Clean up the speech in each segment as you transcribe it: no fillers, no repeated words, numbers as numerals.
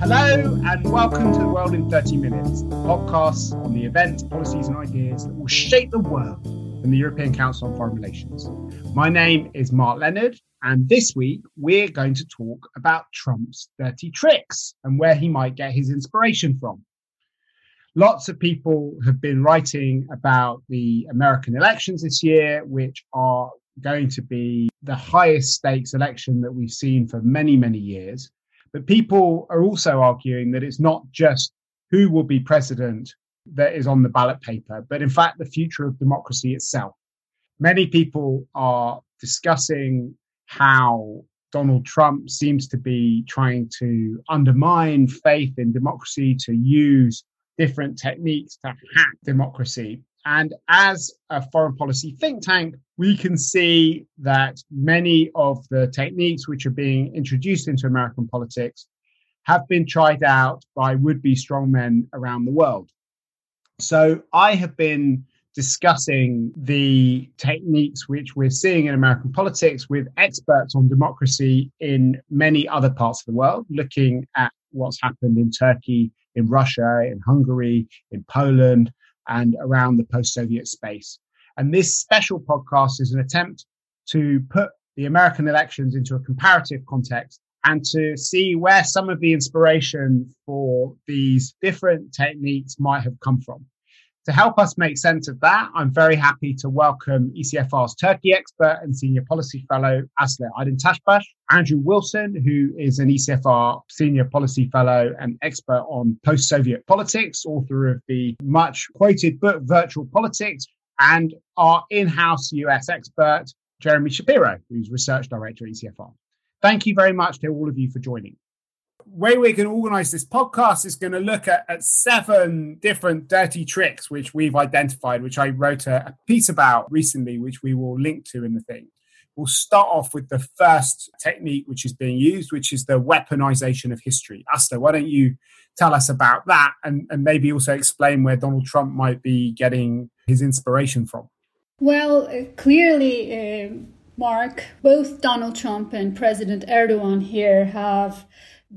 Hello and welcome to The World in 30 Minutes, the podcast on the events, policies and ideas that will shape the world from the European Council on Foreign Relations. My name is Mark Leonard and this week we're going to talk about Trump's dirty tricks and where he might get his inspiration from. Lots of people have been writing about the American elections this year, which are going to be the highest stakes election that we've seen for many, many years. But people are also arguing that it's not just who will be president that is on the ballot paper, but in fact, the future of democracy itself. Many people are discussing how Donald Trump seems to be trying to undermine faith in democracy, to use different techniques to hack democracy. And as a foreign policy think tank, we can see that many of the techniques which are being introduced into American politics have been tried out by would-be strongmen around the world. So I have been discussing the techniques which we're seeing in American politics with experts on democracy in many other parts of the world, looking at what's happened in Turkey, in Russia, in Hungary, in Poland, and around the post-Soviet space. And this special podcast is an attempt to put the American elections into a comparative context and to see where some of the inspiration for these different techniques might have come from. To help us make sense of that, I'm very happy to welcome ECFR's Turkey expert and senior policy fellow, Aslı Aydıntaşbaş, Andrew Wilson, who is an ECFR senior policy fellow and expert on post-Soviet politics, author of the much-quoted book, Virtual Politics, and our in-house US expert, Jeremy Shapiro, who's research director at ECFR. Thank you very much to all of you for joining. Way we're going to organize this podcast is going to look at seven different dirty tricks which we've identified, which I wrote a piece about recently, which we will link to in the thing. We'll start off with the first technique which is being used, which is the weaponization of history. Aslı, why don't you tell us about that and maybe also explain where Donald Trump might be getting his inspiration from? Well, clearly, Mark, both Donald Trump and President Erdogan here have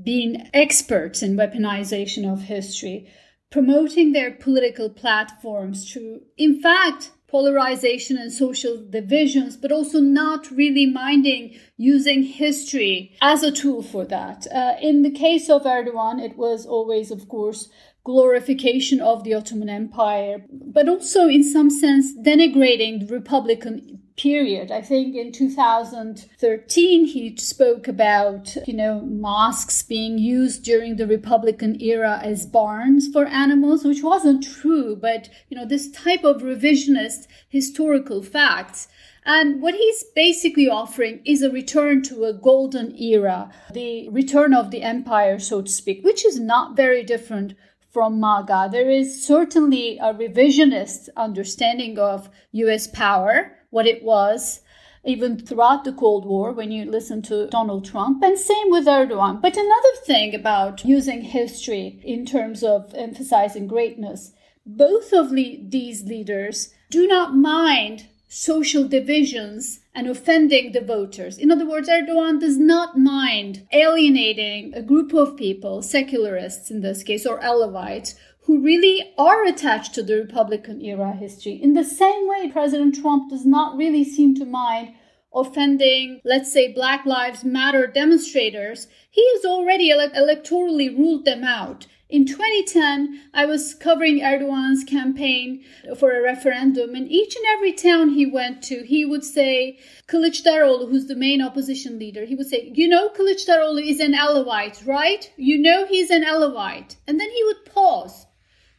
been experts in weaponization of history, promoting their political platforms through, in fact, polarization and social divisions, but also not really minding using history as a tool for that. In the case of Erdogan, it was always, of course, glorification of the Ottoman Empire, but also in some sense denigrating the Republican period. I think in 2013, he spoke about, mosques being used during the Republican era as barns for animals, which wasn't true. But, this type of revisionist historical facts. And what he's basically offering is a return to a golden era, the return of the empire, so to speak, which is not very different from MAGA. There is certainly a revisionist understanding of US power, what it was, even throughout the Cold War when you listen to Donald Trump, and same with Erdogan. But another thing about using history in terms of emphasizing greatness, both of these leaders do not mind social divisions and offending the voters. In other words, Erdogan does not mind alienating a group of people, secularists in this case, or Alawites, who really are attached to the Republican era history. In the same way, President Trump does not really seem to mind offending, let's say, Black Lives Matter demonstrators. He has already electorally ruled them out. In 2010, I was covering Erdogan's campaign for a referendum, and each and every town he went to, he would say, Kılıçdaroğlu, who's the main opposition leader, he would say, Kılıçdaroğlu is an Alawite, right? He's an Alawite. And then he would pause,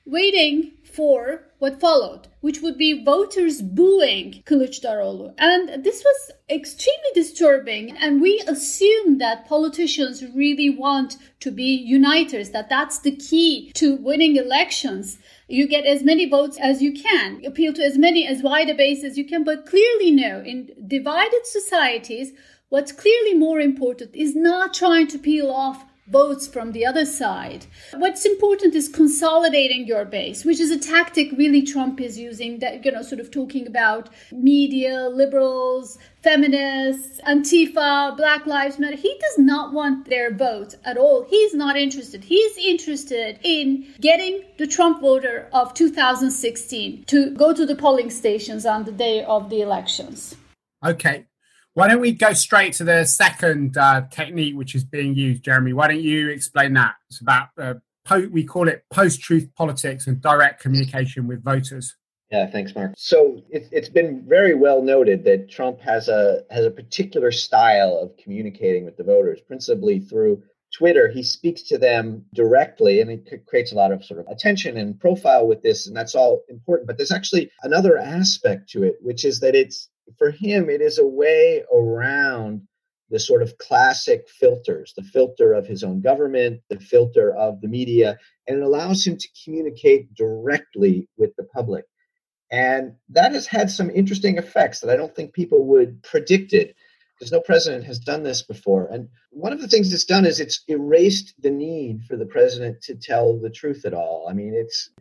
waiting for what followed, which would be voters booing Kılıçdaroğlu. And this was extremely disturbing. And we assume that politicians really want to be uniters, that that's the key to winning elections. You get as many votes as you can, appeal to as many, as wide a base as you can. But clearly, no, in divided societies, what's clearly more important is not trying to peel off votes from the other side. What's important is consolidating your base, which is a tactic really Trump is using, that, you know, sort of talking about media, liberals, feminists, Antifa, Black Lives Matter. He does not want their vote at all. He's not interested. He's interested in getting the Trump voter of 2016 to go to the polling stations on the day of the elections. Okay. Why don't we go straight to the second technique which is being used, Jeremy? Why don't you explain that? It's about, we call it post-truth politics and direct communication with voters. Yeah, thanks, Mark. So it's been very well noted that Trump has a particular style of communicating with the voters, principally through Twitter. He speaks to them directly, and it creates a lot of sort of attention and profile with this, and that's all important. But there's actually another aspect to it, which is that it's, for him, it is a way around the sort of classic filters, the filter of his own government, the filter of the media, and it allows him to communicate directly with the public. And that has had some interesting effects that I don't think people would predict it, because no president has done this before. And one of the things it's done is it's erased the need for the president to tell the truth at all. I mean,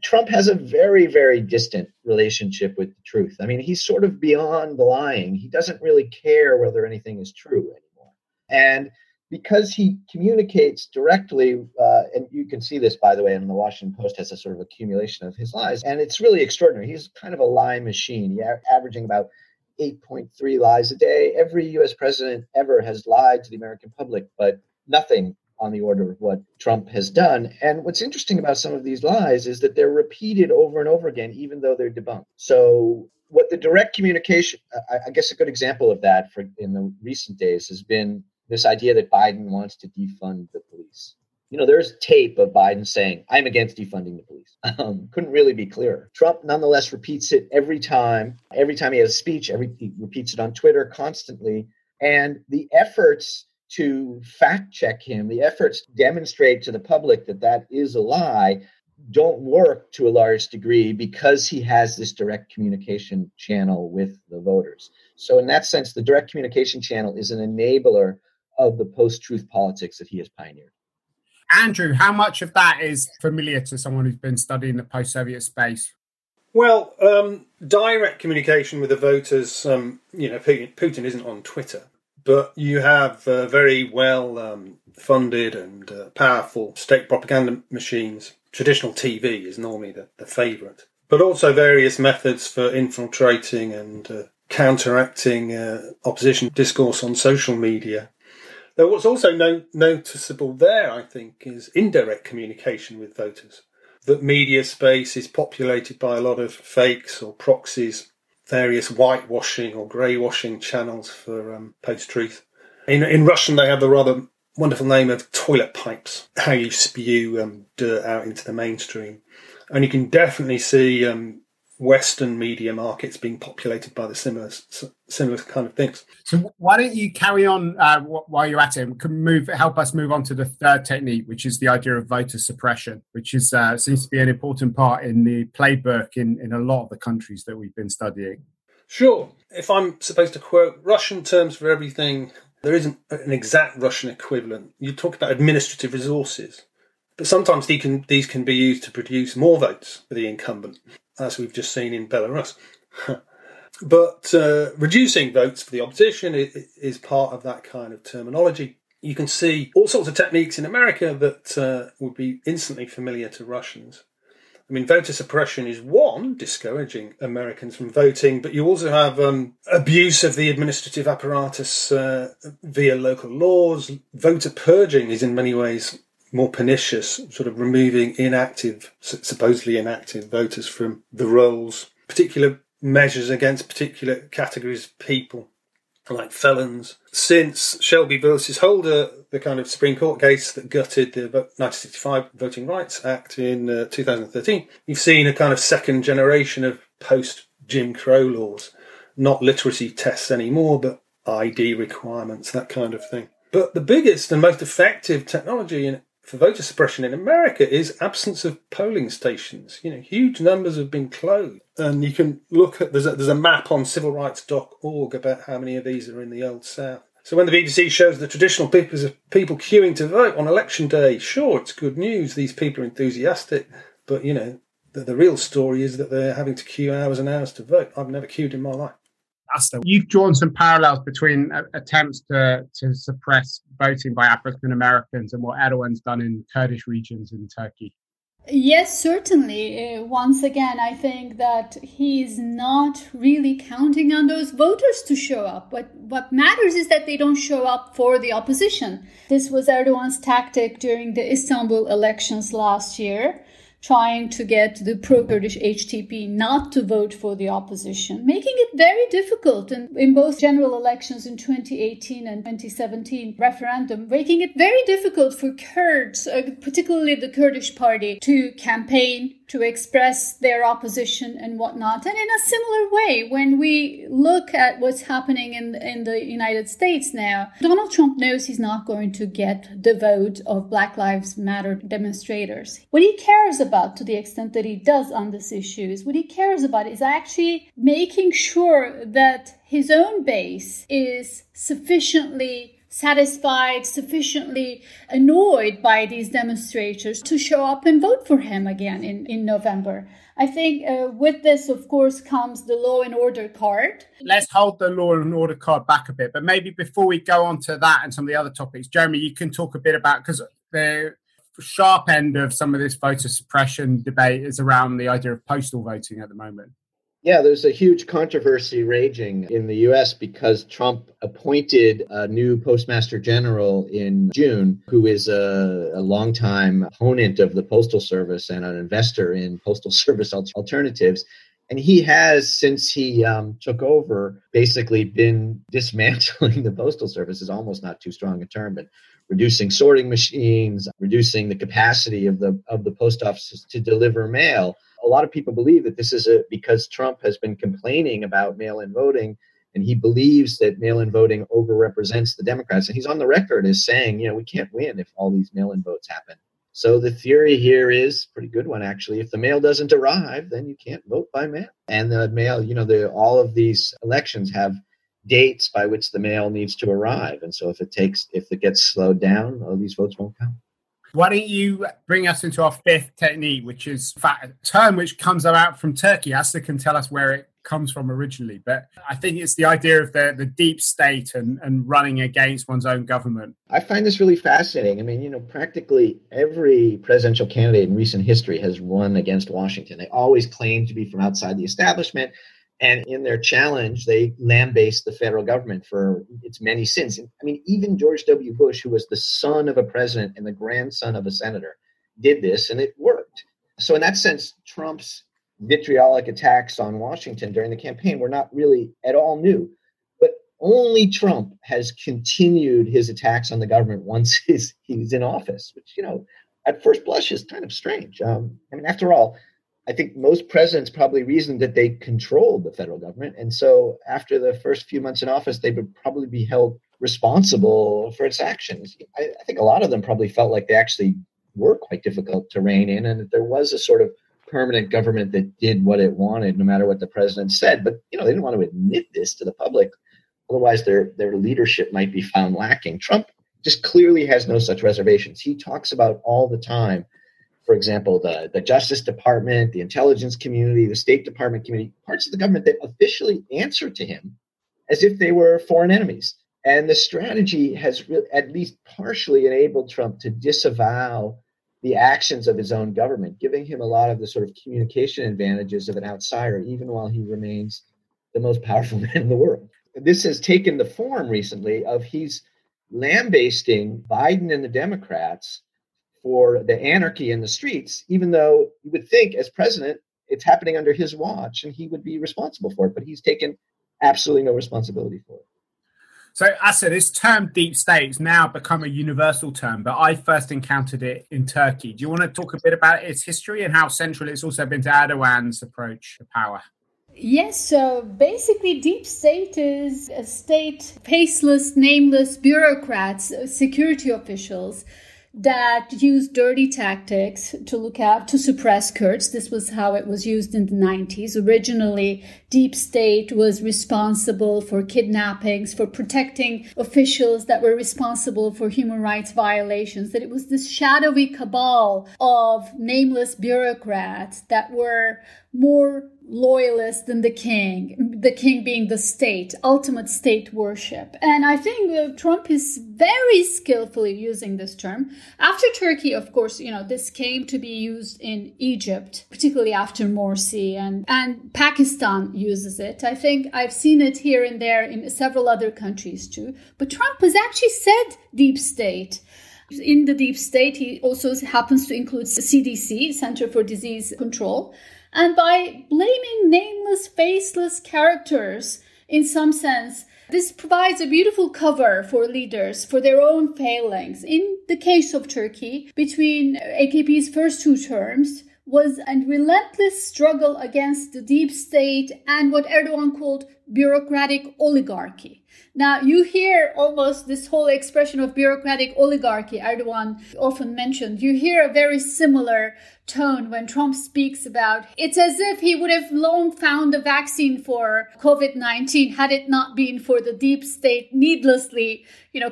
Trump has a very, very distant relationship with the truth. I mean, he's sort of beyond lying. He doesn't really care whether anything is true anymore. And because he communicates directly, and you can see this, by the way, in the Washington Post has a sort of accumulation of his lies. And it's really extraordinary. He's kind of a lie machine, averaging about 8.3 lies a day. Every U.S. president ever has lied to the American public, but nothing on the order of what Trump has done. And what's interesting about some of these lies is that they're repeated over and over again, even though they're debunked. So what the direct communication, I guess a good example of that for in the recent days has been this idea that Biden wants to defund the police. You know, there's tape of Biden saying, I'm against defunding the police. Couldn't really be clearer. Trump nonetheless repeats it every time. Every time he has a speech, he repeats it on Twitter constantly. And the efforts to fact check him, the efforts to demonstrate to the public that that is a lie, don't work to a large degree because he has this direct communication channel with the voters. So in that sense, the direct communication channel is an enabler of the post-truth politics that he has pioneered. Andrew, how much of that is familiar to someone who's been studying the post-Soviet space? Well, direct communication with the voters, you know, Putin isn't on Twitter, but you have very well funded and powerful state propaganda machines. Traditional TV is normally the favourite, but also various methods for infiltrating and counteracting opposition discourse on social media. Now, what's also noticeable there, I think, is indirect communication with voters. That media space is populated by a lot of fakes or proxies, various whitewashing or greywashing channels for post-truth. In Russian, they have the rather wonderful name of toilet pipes, how you spew dirt out into the mainstream. And you can definitely see Western media markets being populated by the similar kind of things. So why don't you carry on while you're at it? We can help us move on to the third technique, which is the idea of voter suppression, which is seems to be an important part in the playbook in a lot of the countries that we've been studying. Sure. If I'm supposed to quote Russian terms for everything, there isn't an exact Russian equivalent. You talk about administrative resources, but sometimes these can be used to produce more votes for the incumbent, as we've just seen in Belarus. But reducing votes for the opposition is part of that kind of terminology. You can see all sorts of techniques in America that would be instantly familiar to Russians. I mean, voter suppression is one, discouraging Americans from voting, but you also have abuse of the administrative apparatus via local laws. Voter purging is in many ways more pernicious, sort of removing supposedly inactive voters from the rolls, particular measures against particular categories of people, like felons. Since Shelby versus Holder, the kind of Supreme Court case that gutted the 1965 Voting Rights Act in 2013, you've seen a kind of second generation of post-Jim Crow laws, not literacy tests anymore, but ID requirements, that kind of thing. But the biggest and most effective technology for voter suppression in America is absence of polling stations. You know, huge numbers have been closed. And you can look at, there's a map on civilrights.org about how many of these are in the Old South. So when the BBC shows the traditional papers of people queuing to vote on election day, sure, it's good news. These people are enthusiastic. But, you know, the real story is that they're having to queue hours and hours to vote. I've never queued in my life. You've drawn some parallels between attempts to suppress voting by African Americans and what Erdogan's done in Kurdish regions in Turkey. Yes, certainly. Once again, I think that he is not really counting on those voters to show up. What matters is that they don't show up for the opposition. This was Erdogan's tactic during the Istanbul elections last year, trying to get the pro-Kurdish HTP not to vote for the opposition, making it very difficult in both general elections in 2018 and 2017 referendum, making it very difficult for Kurds, particularly the Kurdish party, to campaign, to express their opposition and whatnot. And in a similar way, when we look at what's happening in the United States now, Donald Trump knows he's not going to get the vote of Black Lives Matter demonstrators. What he cares about, to the extent that he does on this issue, is what he cares about is actually making sure that his own base is sufficiently satisfied, sufficiently annoyed by these demonstrators to show up and vote for him again in November. I think with this, of course, comes the law and order card. Let's hold the law and order card back a bit. But maybe before we go on to that and some of the other topics, Jeremy, you can talk a bit about, because the sharp end of some of this voter suppression debate is around the idea of postal voting at the moment. Yeah, there's a huge controversy raging in the U.S. because Trump appointed a new Postmaster General in June, who is a longtime opponent of the Postal Service and an investor in Postal Service alternatives. And he has, since he took over, basically been dismantling the Postal Service, is almost not too strong a term, but reducing sorting machines, reducing the capacity of the post offices to deliver mail. A lot of people believe that this is because Trump has been complaining about mail-in voting, and he believes that mail-in voting overrepresents the Democrats. And he's on the record as saying, you know, we can't win if all these mail-in votes happen. So the theory here is a pretty good one, actually. If the mail doesn't arrive, then you can't vote by mail. And the mail, you know, all of these elections have dates by which the mail needs to arrive. And so if it gets slowed down, all these votes won't count. Why don't you bring us into our fifth technique, which is a term which comes about from Turkey. Aslı can tell us where it comes from originally, but I think it's the idea of the deep state and running against one's own government. I find this really fascinating. I mean, you know, practically every presidential candidate in recent history has run against Washington. They always claim to be from outside the establishment. And in their challenge, they lambaste the federal government for its many sins. I mean, even George W. Bush, who was the son of a president and the grandson of a senator, did this, and it worked. So in that sense, Trump's vitriolic attacks on Washington during the campaign were not really at all new. But only Trump has continued his attacks on the government once he's in office, which, you know, at first blush is kind of strange. I mean, after all, I think most presidents probably reasoned that they controlled the federal government. And so after the first few months in office, they would probably be held responsible for its actions. I think a lot of them probably felt like they actually were quite difficult to rein in, and that there was a sort of permanent government that did what it wanted, no matter what the president said. But, you know, they didn't want to admit this to the public. Otherwise, their leadership might be found lacking. Trump just clearly has no such reservations. He talks about all the time, for example, the Justice Department, the intelligence community, the State Department community, parts of the government that officially answer to him as if they were foreign enemies. And the strategy has at least partially enabled Trump to disavow the actions of his own government, giving him a lot of the sort of communication advantages of an outsider, even while he remains the most powerful man in the world. This has taken the form recently of he's lambasting Biden and the Democrats for the anarchy in the streets, even though you would think as president, it's happening under his watch and he would be responsible for it, but he's taken absolutely no responsibility for it. So Aslı, this term deep state has now become a universal term, but I first encountered it in Turkey. Do you want to talk a bit about its history and how central it's also been to Erdogan's approach to power? Yes, so basically deep state is a state, faceless, nameless bureaucrats, security officials, that used dirty tactics to suppress Kurds. This was how it was used in the 90s. Originally, deep state was responsible for kidnappings, for protecting officials that were responsible for human rights violations, that it was this shadowy cabal of nameless bureaucrats that were more loyalist than the king being the state, ultimate state worship. And I think Trump is very skillfully using this term. After Turkey, of course, this came to be used in Egypt, particularly after Morsi, and Pakistan uses it. I think I've seen it here and there in several other countries too. But Trump has actually said deep state. In the deep state, he also happens to include the CDC, Center for Disease Control. And by blaming nameless, faceless characters, in some sense, this provides a beautiful cover for leaders for their own failings. In the case of Turkey, between AKP's first two terms was a relentless struggle against the deep state and what Erdogan called bureaucratic oligarchy. Now, you hear almost this whole expression of bureaucratic oligarchy Erdogan often mentioned. You hear a very similar tone when Trump speaks about it's as if he would have long found a vaccine for COVID-19 had it not been for the deep state needlessly,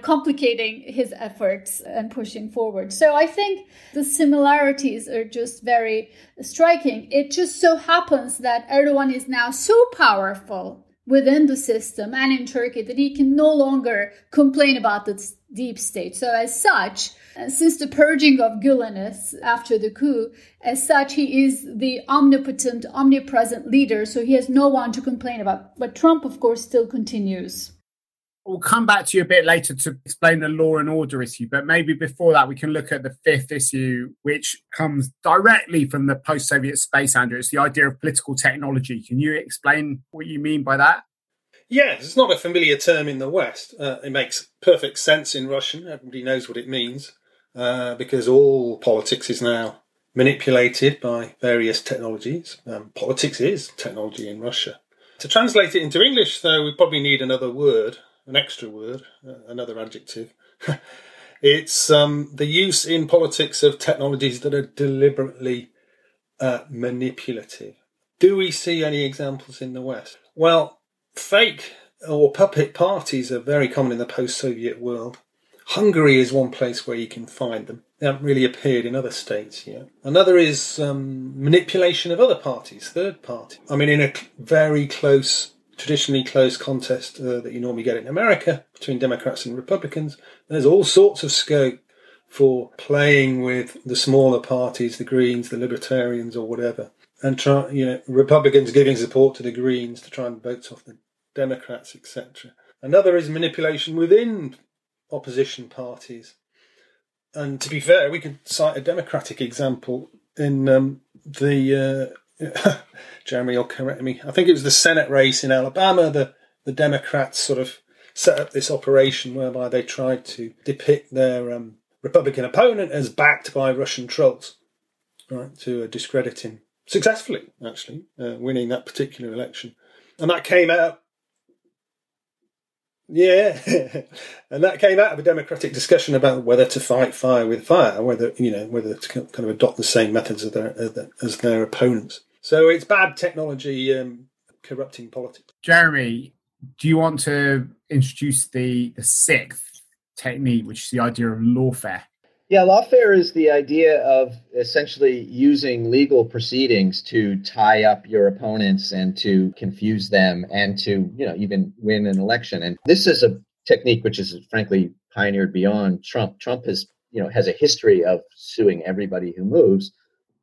complicating his efforts and pushing forward. So I think the similarities are just very striking. It just so happens that Erdogan is now so powerful within the system and in Turkey that he can no longer complain about the deep state. So as such, since the purging of Gülenists after the coup, as such, he is the omnipotent, omnipresent leader. So he has no one to complain about. But Trump, of course, still continues. We'll come back to you a bit later to explain the law and order issue, but maybe before that we can look at the fifth issue, which comes directly from the post-Soviet space, Andrew. It's the idea of political technology. Can you explain what you mean by that? Yes, it's not a familiar term in the West. It makes perfect sense in Russian. Everybody knows what it means because all politics is now manipulated by various technologies. Politics is technology in Russia. To translate it into English, though, we probably need another word. An extra word, another adjective. It's the use in politics of technologies that are deliberately manipulative. Do we see any examples in the West? Well, fake or puppet parties are very common in the post-Soviet world. Hungary is one place where you can find them. They haven't really appeared in other states yet. Another is manipulation of other parties, third parties. I mean, in a very close traditionally close contest that you normally get in America between Democrats and Republicans. There's all sorts of scope for playing with the smaller parties, the Greens, the Libertarians or whatever, and try, Republicans giving support to the Greens to try and vote off the Democrats, etc. Another is manipulation within opposition parties. And to be fair, we could cite a Democratic example in the... Jeremy will correct me. I think it was the Senate race in Alabama. The Democrats sort of set up this operation whereby they tried to depict their Republican opponent as backed by Russian trolls, right, to discredit him successfully, actually, winning that particular election. And that came out. Yeah. And that came out of a democratic discussion about whether to fight fire with fire, whether to kind of adopt the same methods as their opponents. So it's bad technology corrupting politics. Jeremy, do you want to introduce the sixth technique, which is the idea of lawfare? Yeah, lawfare is the idea of essentially using legal proceedings to tie up your opponents and to confuse them and to, even win an election. And this is a technique which is frankly pioneered beyond Trump. Trump has a history of suing everybody who moves.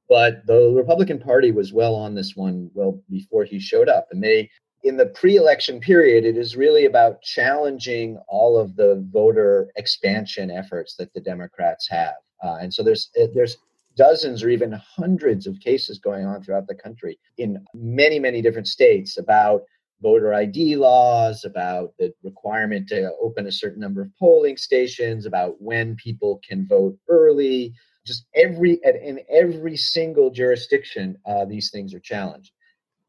But the Republican Party was well on this one well before he showed up. And they, in the pre-election period, it is really about challenging all of the voter expansion efforts that the Democrats have. And so there's dozens or even hundreds of cases going on throughout the country in many, many different states about voter ID laws, about the requirement to open a certain number of polling stations, about when people can vote early. Just in every single jurisdiction, these things are challenged.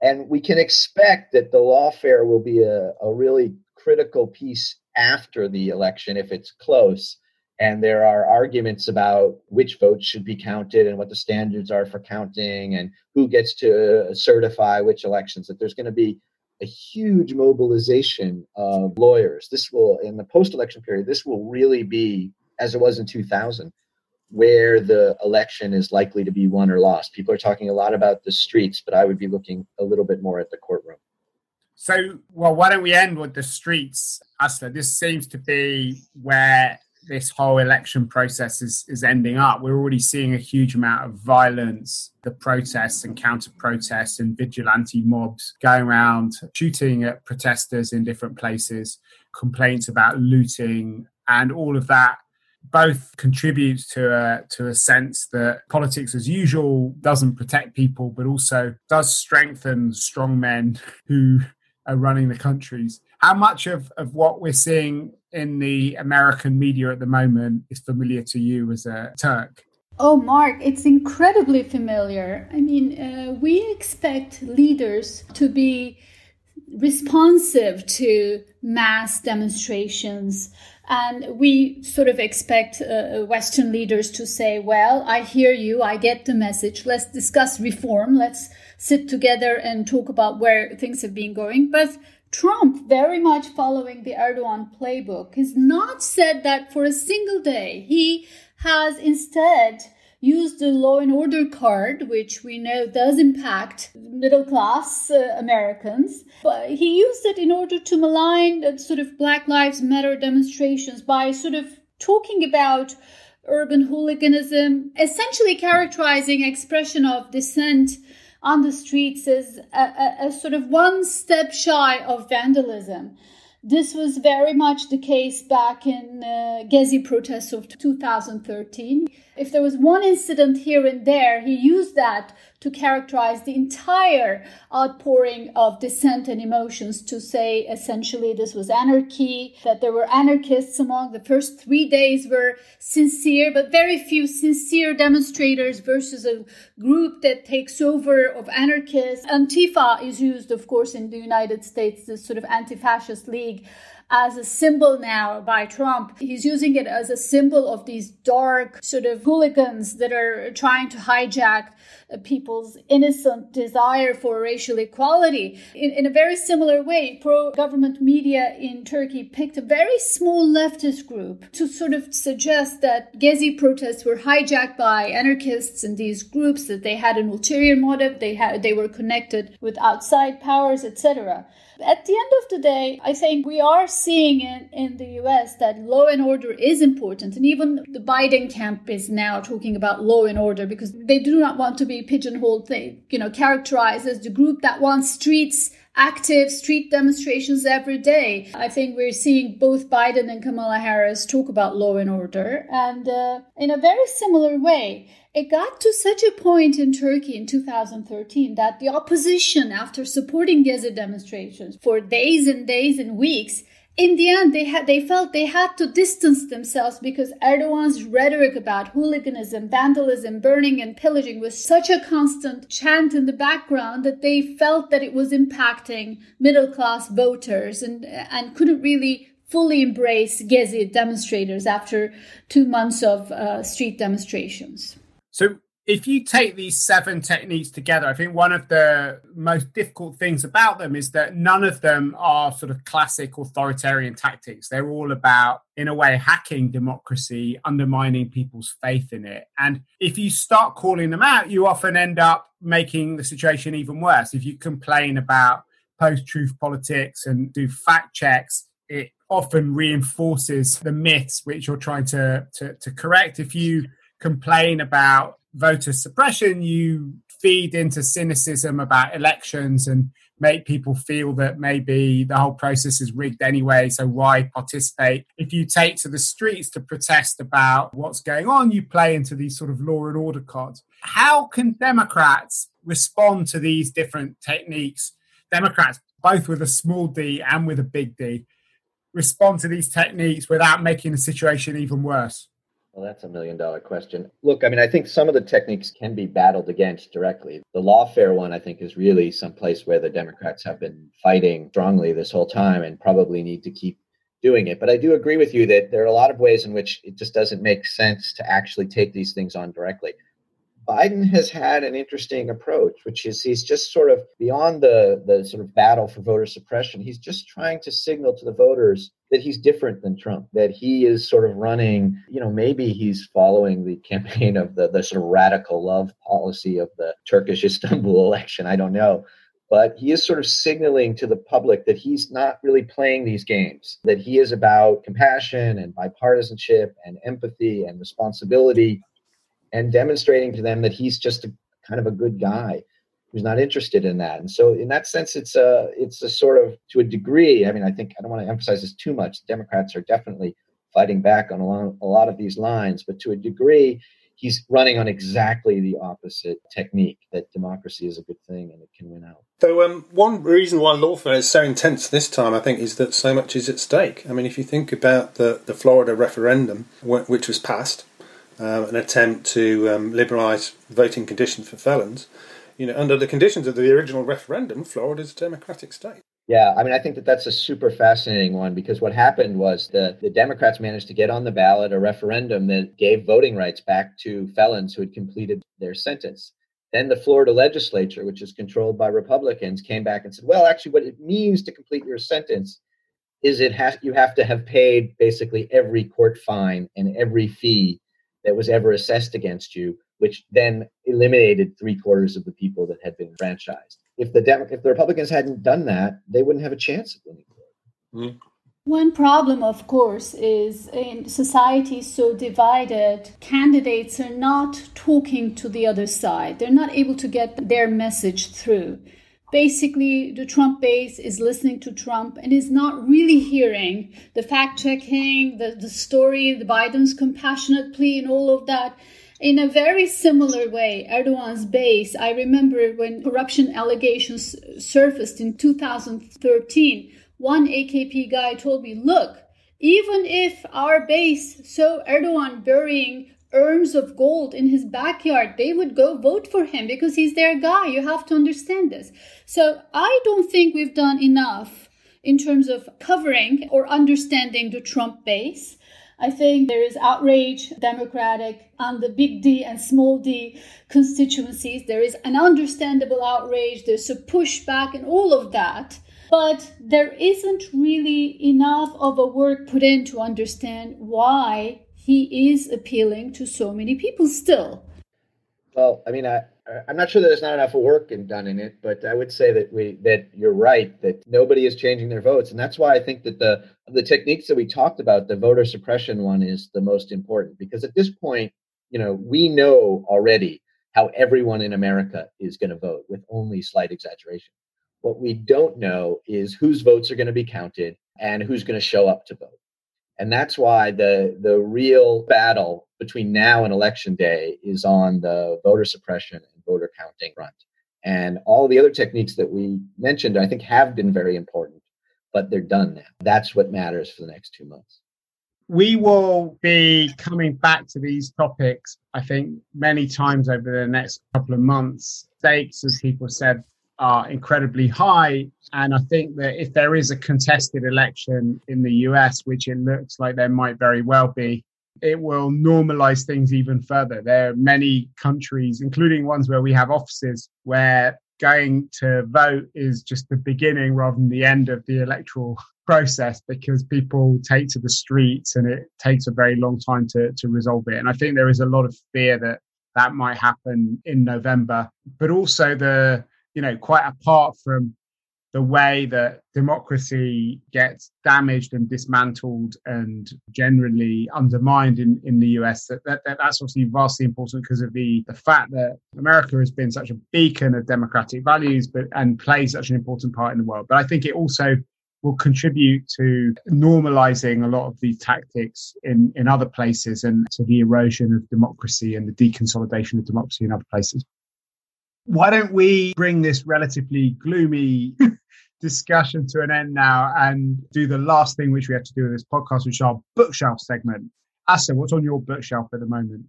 And we can expect that the lawfare will be a really critical piece after the election if it's close. And there are arguments about which votes should be counted and what the standards are for counting and who gets to certify which elections, that there's going to be a huge mobilization of lawyers. This will, in the post-election period, this will really be, as it was in 2000, where the election is likely to be won or lost. People are talking a lot about the streets, but I would be looking a little bit more at the courtroom. So, well, why don't we end with the streets, Aslı? This seems to be where this whole election process is ending up. We're already seeing a huge amount of violence, the protests and counter-protests and vigilante mobs going around shooting at protesters in different places, complaints about looting, and all of that both contributes to a sense that politics as usual doesn't protect people, but also does strengthen strong men who are running the countries. How much of what we're seeing in the American media at the moment is familiar to you as a Turk? Oh, Mark, it's incredibly familiar. I mean, we expect leaders to be responsive to mass demonstrations. And we sort of expect Western leaders to say, well, I hear you, I get the message, let's discuss reform, let's sit together and talk about where things have been going. But Trump, very much following the Erdogan playbook, has not said that for a single day. He has instead used the law and order card, which we know does impact middle-class Americans. But he used it in order to malign sort of Black Lives Matter demonstrations by sort of talking about urban hooliganism, essentially characterizing expression of dissent on the streets as a sort of one step shy of vandalism. This was very much the case back in Gezi protests of 2013. If there was one incident here and there, he used that to characterize the entire outpouring of dissent and emotions to say essentially this was anarchy, that there were anarchists among the first 3 days were sincere, but very few sincere demonstrators versus a group that takes over of anarchists. Antifa is used, of course, in the United States, this sort of anti-fascist league, as a symbol now by Trump. He's using it as a symbol of these dark sort of hooligans that are trying to hijack people's innocent desire for racial equality. In a very similar way, pro-government media in Turkey picked a very small leftist group to sort of suggest that Gezi protests were hijacked by anarchists and these groups, that they had an ulterior motive, they were connected with outside powers, etc. At the end of the day, I think we are seeing in the U.S. that law and order is important. And even the Biden camp is now talking about law and order because they do not want to be pigeonholed. They, characterized as the group that wants streets, active street demonstrations every day. I think we're seeing both Biden and Kamala Harris talk about law and order. And in a very similar way, it got to such a point in Turkey in 2013 that the opposition, after supporting Gezi demonstrations for days and days and weeks, in the end, they felt they had to distance themselves because Erdogan's rhetoric about hooliganism, vandalism, burning and pillaging was such a constant chant in the background that they felt that it was impacting middle-class voters and couldn't really fully embrace Gezi demonstrators after 2 months of street demonstrations. So if you take these 7 techniques together, I think one of the most difficult things about them is that none of them are sort of classic authoritarian tactics. They're all about, in a way, hacking democracy, undermining people's faith in it. And if you start calling them out, you often end up making the situation even worse. If you complain about post-truth politics and do fact checks, it often reinforces the myths which you're trying to correct. If you complain about voter suppression, you feed into cynicism about elections and make people feel that maybe the whole process is rigged anyway, so why participate? If you take to the streets to protest about what's going on, you play into these sort of law and order cards. How can Democrats respond to these different techniques? Democrats, both with a small d and with a big D, respond to these techniques without making the situation even worse? Well, that's a million-dollar question. Look, I mean, I think some of the techniques can be battled against directly. The lawfare one, I think, is really someplace where the Democrats have been fighting strongly this whole time and probably need to keep doing it. But I do agree with you that there are a lot of ways in which it just doesn't make sense to actually take these things on directly. Biden has had an interesting approach, which is he's just sort of beyond the sort of battle for voter suppression. He's just trying to signal to the voters that he's different than Trump, that he is sort of running, you know, maybe he's following the campaign of the sort of radical love policy of the Turkish Istanbul election. I don't know. But he is sort of signaling to the public that he's not really playing these games, that he is about compassion and bipartisanship and empathy and responsibility, and demonstrating to them that he's just kind of a good guy who's not interested in that. And so in that sense, it's a sort of, to a degree, I mean, I think I don't want to emphasize this too much. Democrats are definitely fighting back on a lot of these lines, but to a degree, he's running on exactly the opposite technique, that democracy is a good thing and it can win out. So one reason why lawfare is so intense this time, I think, is that so much is at stake. I mean, if you think about the Florida referendum, which was passed, an attempt to liberalise voting conditions for felons, you know, under the conditions of the original referendum, Florida's a democratic state. Yeah, I mean, I think that's a super fascinating one, because what happened was the Democrats managed to get on the ballot a referendum that gave voting rights back to felons who had completed their sentence. Then the Florida legislature, which is controlled by Republicans, came back and said, well, actually, what it means to complete your sentence is you have to have paid basically every court fine and every fee that was ever assessed against you, which then eliminated 3/4 of the people that had been enfranchised. If the Republicans hadn't done that, they wouldn't have a chance at winning. Mm. One problem, of course, is in society so divided, candidates are not talking to the other side. They're not able to get their message through. Basically, the Trump base is listening to Trump and is not really hearing the fact-checking, the story, the Biden's compassionate plea and all of that. In a very similar way, Erdogan's base, I remember when corruption allegations surfaced in 2013, one AKP guy told me, look, even if our base saw Erdogan burying urns of gold in his backyard, they would go vote for him because he's their guy. You have to understand this. So I don't think we've done enough in terms of covering or understanding the Trump base. I think there is outrage, Democratic, on the big D and small d constituencies. There is an understandable outrage. There's a pushback and all of that. But there isn't really enough of a work put in to understand why he is appealing to so many people still. Well, I mean, I'm not sure that there's not enough work done in it, but I would say that you're right, that nobody is changing their votes. And that's why I think that the techniques that we talked about, the voter suppression one is the most important, because at this point, you know, we know already how everyone in America is going to vote, with only slight exaggeration. What we don't know is whose votes are going to be counted and who's going to show up to vote. And that's why the real battle between now and Election Day is on the voter suppression and voter counting front. And all the other techniques that we mentioned, I think, have been very important, but they're done now. That's what matters for the next 2 months. We will be coming back to these topics, I think, many times over the next couple of months. Stakes, as people said, are incredibly high. And I think that if there is a contested election in the US, which it looks like there might very well be, it will normalize things even further. There are many countries, including ones where we have offices, where going to vote is just the beginning rather than the end of the electoral process, because people take to the streets and it takes a very long time to resolve it. And I think there is a lot of fear that might happen in November. But also quite apart from the way that democracy gets damaged and dismantled and generally undermined in the US, that's obviously vastly important because of the fact that America has been such a beacon of democratic values and plays such an important part in the world. But I think it also will contribute to normalizing a lot of these tactics in other places, and to the erosion of democracy and the deconsolidation of democracy in other places. Why don't we bring this relatively gloomy discussion to an end now and do the last thing which we have to do with this podcast, which is our bookshelf segment. Asa, what's on your bookshelf at the moment?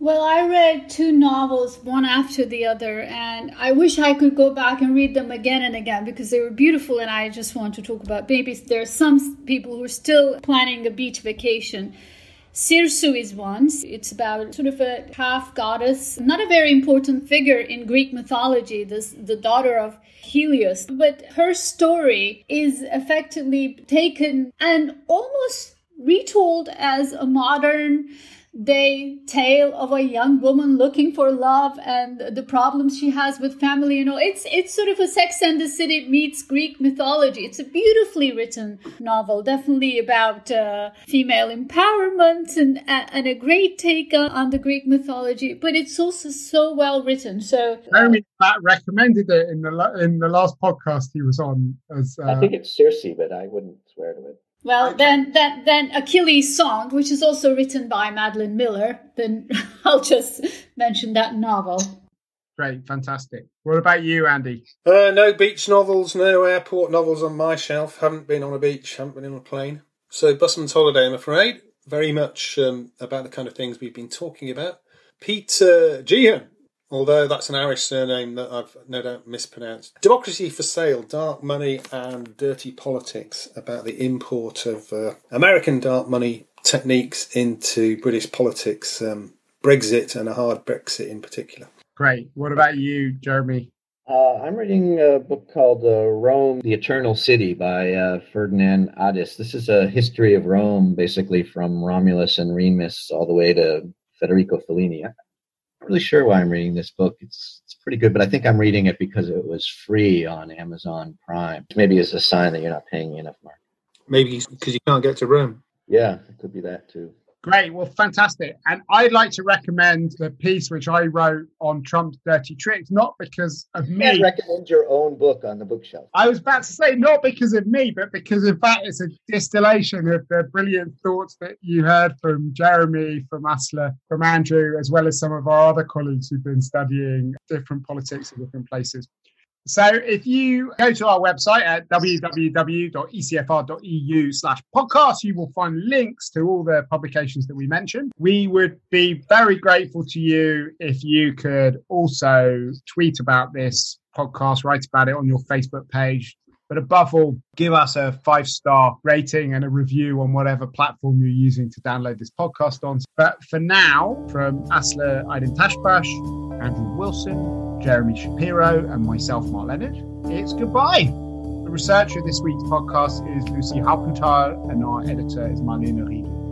Well, I read two novels, one after the other, and I wish I could go back and read them again and again because they were beautiful, and I just want to talk about babies. There are some people who are still planning a beach vacation. Circe is one. It's about sort of a half-goddess, not a very important figure in Greek mythology, the daughter of Helios. But her story is effectively taken and almost retold as a modern day tale of a young woman looking for love and the problems she has with family. You know, it's sort of a Sex and the City meets Greek mythology. It's a beautifully written novel, definitely about female empowerment and a great take on the Greek mythology. But it's also so well written. So Jeremy Platt recommended it in the last podcast he was on. I think it's Circe, but I wouldn't swear to it. Well, then Achilles' Song, which is also written by Madeline Miller, then I'll just mention that novel. Great, fantastic. What about you, Andy? No beach novels, no airport novels on my shelf. Haven't been on a beach, haven't been on a plane. So Busman's Holiday, I'm afraid. Very much about the kind of things we've been talking about. Peter Gihan, although that's an Irish surname that I've no doubt mispronounced. Democracy for Sale, Dark Money and Dirty Politics, about the import of American dark money techniques into British politics, Brexit and a hard Brexit in particular. Great. What about you, Jeremy? I'm reading a book called Rome, The Eternal City by Ferdinand Addis. This is a history of Rome, basically from Romulus and Remus all the way to Federico Fellini. I'm not really sure why I'm reading this book. It's pretty good, but I think I'm reading it because it was free on Amazon Prime, which maybe is a sign that you're not paying enough, Mark. Maybe because you can't get to Rome. Yeah, it could be that too. Great. Well, fantastic. And I'd like to recommend the piece which I wrote on Trump's dirty tricks, not because of me. You recommend your own book on the bookshelf. I was about to say not because of me, but because in fact it's a distillation of the brilliant thoughts that you heard from Jeremy, from Asla, from Andrew, as well as some of our other colleagues who've been studying different politics in different places. So if you go to our website at www.ecfr.eu/podcast, you will find links to all the publications that we mentioned. We would be very grateful to you if you could also tweet about this podcast, write about it on your Facebook page. But above all, give us a 5-star rating and a review on whatever platform you're using to download this podcast on. But for now, from Aslı Aydıntaşbaş, Andrew Wilson, Jeremy Shapiro and myself, Mark Leonard, it's goodbye. The researcher of this week's podcast is Lucy Haupenthal and our editor is Marlene Riedel.